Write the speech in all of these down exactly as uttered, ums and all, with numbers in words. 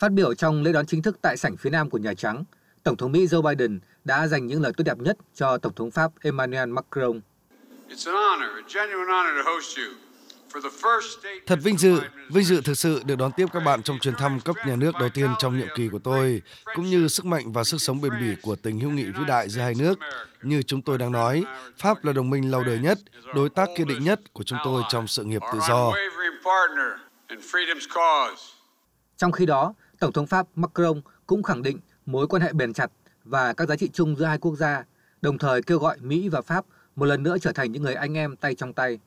Phát biểu trong lễ đón chính thức tại sảnh phía Nam của Nhà Trắng, Tổng thống Mỹ Joe Biden đã dành những lời tốt đẹp nhất cho Tổng thống Pháp Emmanuel Macron. Thật vinh dự, vinh dự thực sự được đón tiếp các bạn trong chuyến thăm cấp nhà nước đầu tiên trong nhiệm kỳ của tôi, cũng như sức mạnh và sức sống bền bỉ của tình hữu nghị vĩ đại giữa hai nước. Như chúng tôi đang nói, Pháp là đồng minh lâu đời nhất, đối tác kiên định nhất của chúng tôi trong sự nghiệp tự do. Trong khi đó, Tổng thống Pháp Macron cũng khẳng định mối quan hệ bền chặt và các giá trị chung giữa hai quốc gia, đồng thời kêu gọi Mỹ và Pháp một lần nữa trở thành những người anh em tay trong tay.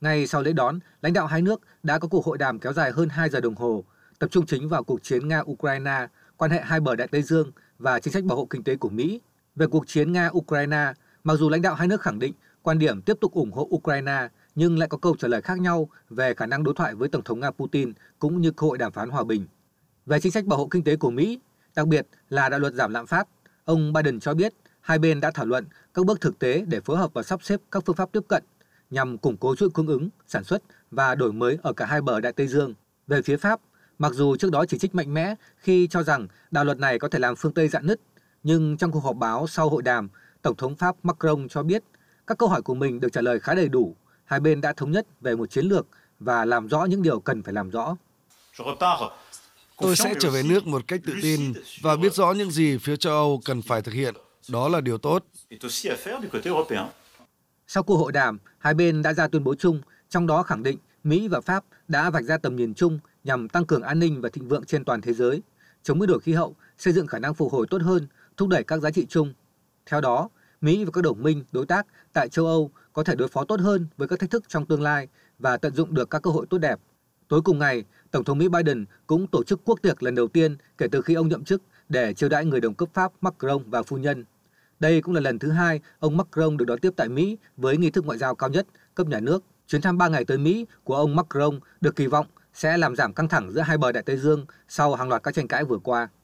Ngay sau lễ đón, lãnh đạo hai nước đã có cuộc hội đàm kéo dài hơn hai giờ đồng hồ, tập trung chính vào cuộc chiến Nga-Ukraine, quan hệ hai bờ Đại Tây Dương và chính sách bảo hộ kinh tế của Mỹ. Về cuộc chiến Nga-Ukraine, mặc dù lãnh đạo hai nước khẳng định quan điểm tiếp tục ủng hộ Ukraine, nhưng lại có câu trả lời khác nhau về khả năng đối thoại với Tổng thống Nga Putin cũng như cơ hội đàm phán hòa bình. Về chính sách bảo hộ kinh tế của Mỹ, đặc biệt là đạo luật giảm lạm phát, ông Biden cho biết hai bên đã thảo luận các bước thực tế để phối hợp và sắp xếp các phương pháp tiếp cận nhằm củng cố chuỗi cung ứng, sản xuất và đổi mới ở cả hai bờ Đại Tây Dương. Về phía Pháp, mặc dù trước đó chỉ trích mạnh mẽ khi cho rằng đạo luật này có thể làm phương Tây rạn nứt, nhưng trong cuộc họp báo sau hội đàm, Tổng thống Pháp Macron cho biết các câu hỏi của mình được trả lời khá đầy đủ, hai bên đã thống nhất về một chiến lược và làm rõ những điều cần phải làm rõ. Tôi sẽ trở về nước một cách tự tin và biết rõ những gì phía châu Âu cần phải thực hiện. Đó là điều tốt. Sau cuộc hội đàm, hai bên đã ra tuyên bố chung, trong đó khẳng định Mỹ và Pháp đã vạch ra tầm nhìn chung nhằm tăng cường an ninh và thịnh vượng trên toàn thế giới, chống biến đổi khí hậu, xây dựng khả năng phục hồi tốt hơn, thúc đẩy các giá trị chung. Theo đó, Mỹ và các đồng minh, đối tác tại châu Âu có thể đối phó tốt hơn với các thách thức trong tương lai và tận dụng được các cơ hội tốt đẹp. Tối cùng ngày, Tổng thống Mỹ Biden cũng tổ chức quốc tiệc lần đầu tiên kể từ khi ông nhậm chức để chiêu đãi người đồng cấp Pháp Macron và phu nhân. Đây cũng là lần thứ hai ông Macron được đón tiếp tại Mỹ với nghi thức ngoại giao cao nhất cấp nhà nước. Chuyến thăm ba ngày tới Mỹ của ông Macron được kỳ vọng sẽ làm giảm căng thẳng giữa hai bờ Đại Tây Dương sau hàng loạt các tranh cãi vừa qua.